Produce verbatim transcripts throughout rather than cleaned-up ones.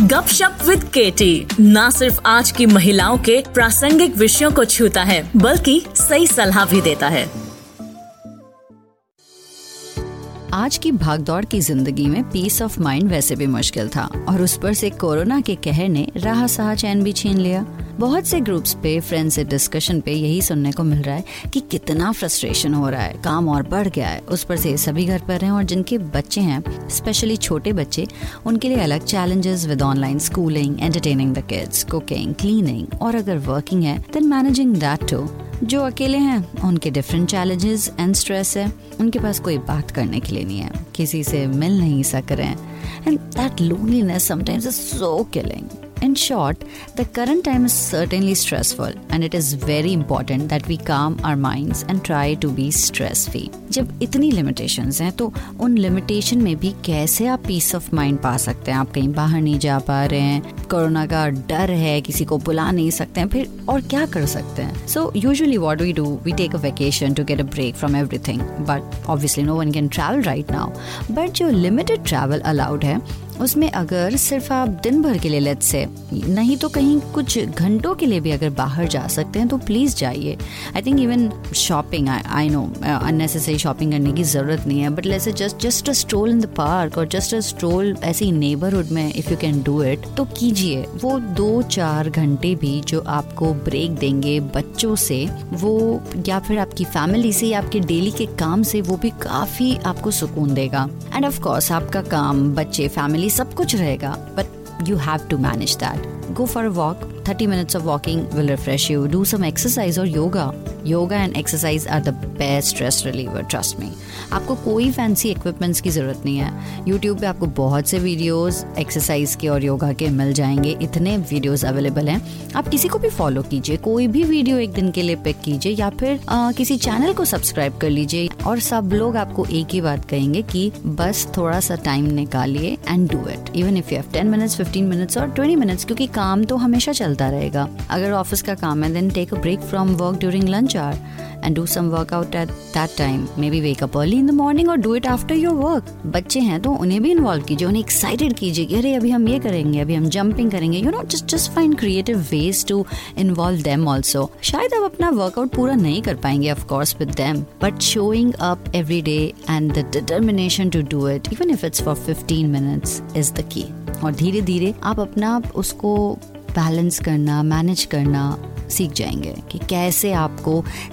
गपशप विद केटी न सिर्फ आज की महिलाओं के प्रासंगिक विषयों को छूता है बल्कि सही सलाह भी देता है। आज की भागदौड़ की जिंदगी में पीस ऑफ माइंड वैसे भी मुश्किल था और उस पर से कोरोना के कहर ने राह साह चैन भी छीन लिया। बहुत से ग्रुप्स पे फ्रेंड्स से डिस्कशन पे यही सुनने को मिल रहा है कि कितना फ्रस्ट्रेशन हो रहा है, काम और बढ़ गया है। उस पर से सभी घर पर हैं और जिनके बच्चे हैं, स्पेशली छोटे बच्चे, उनके लिए अलग challenges with online schooling, entertaining the kids, cooking, cleaning और अगर वर्किंग है देन मैनेजिंग दैट टू। जो अकेले हैं उनके डिफरेंट चैलेंजेस एंड स्ट्रेस है, उनके पास कोई बात करने के लिए नहीं है, किसी से मिल नहीं सक रहे हैं and that loneliness sometimes is so killing. In short, the current time is certainly stressful and it is very important that we calm our minds and try to be stress-free. जब इतनी limitations हैं तो उन limitation में भी कैसे आप peace of mind पा सकते हैं? आप कहीं बाहर नहीं जा पा रहे हैं, कोरोना का डर है, किसी को बुला नहीं सकते हैं, फिर और क्या कर सकते हैं? So usually what we do, we take a vacation to get a break from everything. But obviously no one can travel right now. But जो limited travel allowed है उसमें अगर सिर्फ आप दिन भर के लिए लेट्स से नहीं तो कहीं कुछ घंटों के लिए भी अगर बाहर जा सकते हैं तो प्लीज़ जाइए। I think even shopping, I know unnecessary shopping करने की ज़रूरत नहीं है, but let's say just just a stroll in the park और जस्ट अ स्ट्रोल ऐसी नेबरहुड में if you can do it तो कीजिए। वो दो चार घंटे भी जो आपको ब्रेक देंगे बच्चों से वो या फिर आपकी फैमिली से या आपके डेली के काम से, वो भी काफ़ी आपको सुकून देगा। एंड ऑफकोर्स आपका काम, बच्चे, फैमिली, सब कुछ रहेगा, but you have to manage that. Go for a walk, thirty minutes of walking will refresh you. Do some exercise और yoga. Yoga and exercise are the best stress reliever, trust me. आपको कोई fancy equipments की ज़रूरत नहीं है। YouTube पे आपको बहुत से वीडियोस एक्सरसाइज के और योगा के मिल जाएंगे, इतने वीडियोस अवेलेबल हैं। आप किसी को भी फॉलो कीजिए, कोई भी वीडियो एक दिन के लिए पिक कीजिए या फिर आ, किसी चैनल को सब्सक्राइब कर लीजिए और सब लोग आपको एक ही बात कहेंगे कि बस थोड़ा सा टाइम निकालिए and do it, even if you have ten minutes, fifteen minutes और ट्वेंटी मिनट्स, क्योंकि काम तो हमेशा चलता रहेगा। अगर ऑफिस का काम है then take a break from work during lunch and do some workout at that time. Maybe wake up early in the morning or do it after your work. बच्चे हैं तो उन्हें भी इन्वॉल्व कीजिए, उन्हें एक्साइटेड कीजिए कि अरे अभी हम ये करेंगे, अभी हम जंपिंग करेंगे। You know just just find creative ways to involve them also. शायद आप अपना वर्कआउट पूरा नहीं कर पाएंगे of course with them, but showing up every day and the determination to do it even if it's for fifteen minutes is the key. और धीरे धीरे आप अपना उसको बैलेंस करना, मैनेज करना सीख जाएंगे कि कैसे आपको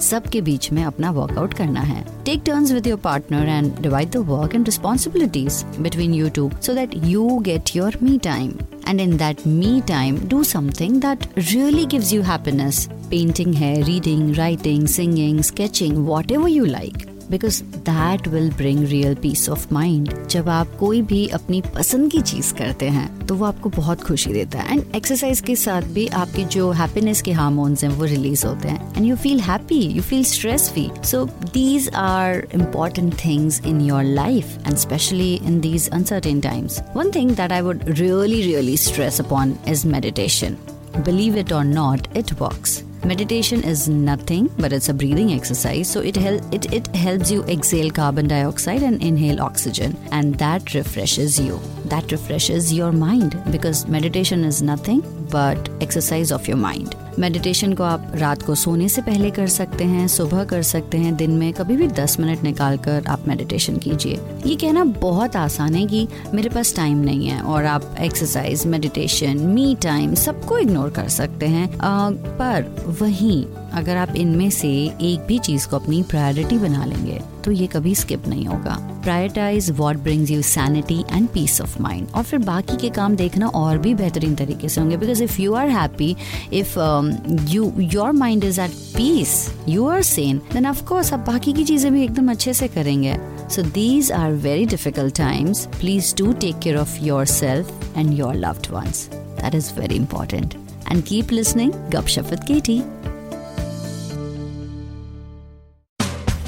सबके बीच में अपना वर्कआउट करना है। Take turns with your partner and divide the work and responsibilities between you two so that you get your me time and in that me time do something that really gives you happiness. Painting है, reading, writing, singing, sketching, whatever you like, because that will bring real peace of mind. जब आप कोई भी अपनी पसंद की चीज करते हैं तो वो आपको बहुत खुशी देता है एंड एक्सरसाइज के साथ भी आपके जो हैप्पीनेस के हार्मोन्स हैं वो रिलीज होते हैं and you feel happy, you feel stress free. So these are important things in your life and specially in these uncertain times. One thing that I would really really stress upon is meditation. Believe it or not, it works. Meditation is nothing but it's a breathing exercise, so it hel- it it helps you exhale carbon dioxide and inhale oxygen, and that refreshes you. That refreshes your mind because meditation is nothing but exercise of your mind. Meditation को आप रात को सोने से पहले कर सकते हैं, सुबह कर सकते हैं, दिन में कभी भी दस मिनट निकाल कर आप मेडिटेशन कीजिए। ये कहना बहुत आसान है कि मेरे पास टाइम नहीं है और आप एक्सरसाइज, मेडिटेशन, मी टाइम सबको इग्नोर कर सकते हैं, आ, पर वहीं अगर आप इनमें से एक भी चीज़ को अपनी प्रायोरिटी बना लेंगे तो ये कभी स्किप नहीं होगा। Prioritise what brings you sanity and peace of mind और फिर बाकी के काम देखना और भी बेहतरीन तरीके से होंगे, because if you are happy, if you your mind is at peace, you are sane, then of course आप बाकी की चीज़ें भी एकदम अच्छे से करेंगे। So these are very difficult times, please do take care of yourself and your loved ones, that is very important and keep listening Gupshup with Katie.